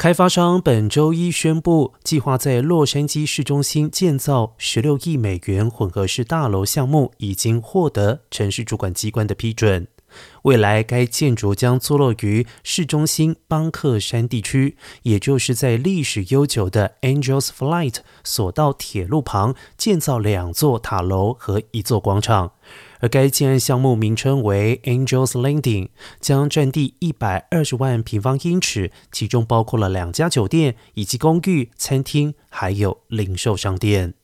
开发商本周一宣布，计划在洛杉矶市中心建造16亿美元混合式大楼项目已经获得城市主管机关的批准。未来该建筑将坐落于市中心邦克山地区，也就是在历史悠久的 Angel's Flight 索道铁路旁，建造2座塔楼和1座广场。而该建案项目名称为 Angel's Landing， 将占地120万平方英尺，其中包括了2家酒店以及公寓、餐厅还有零售商店。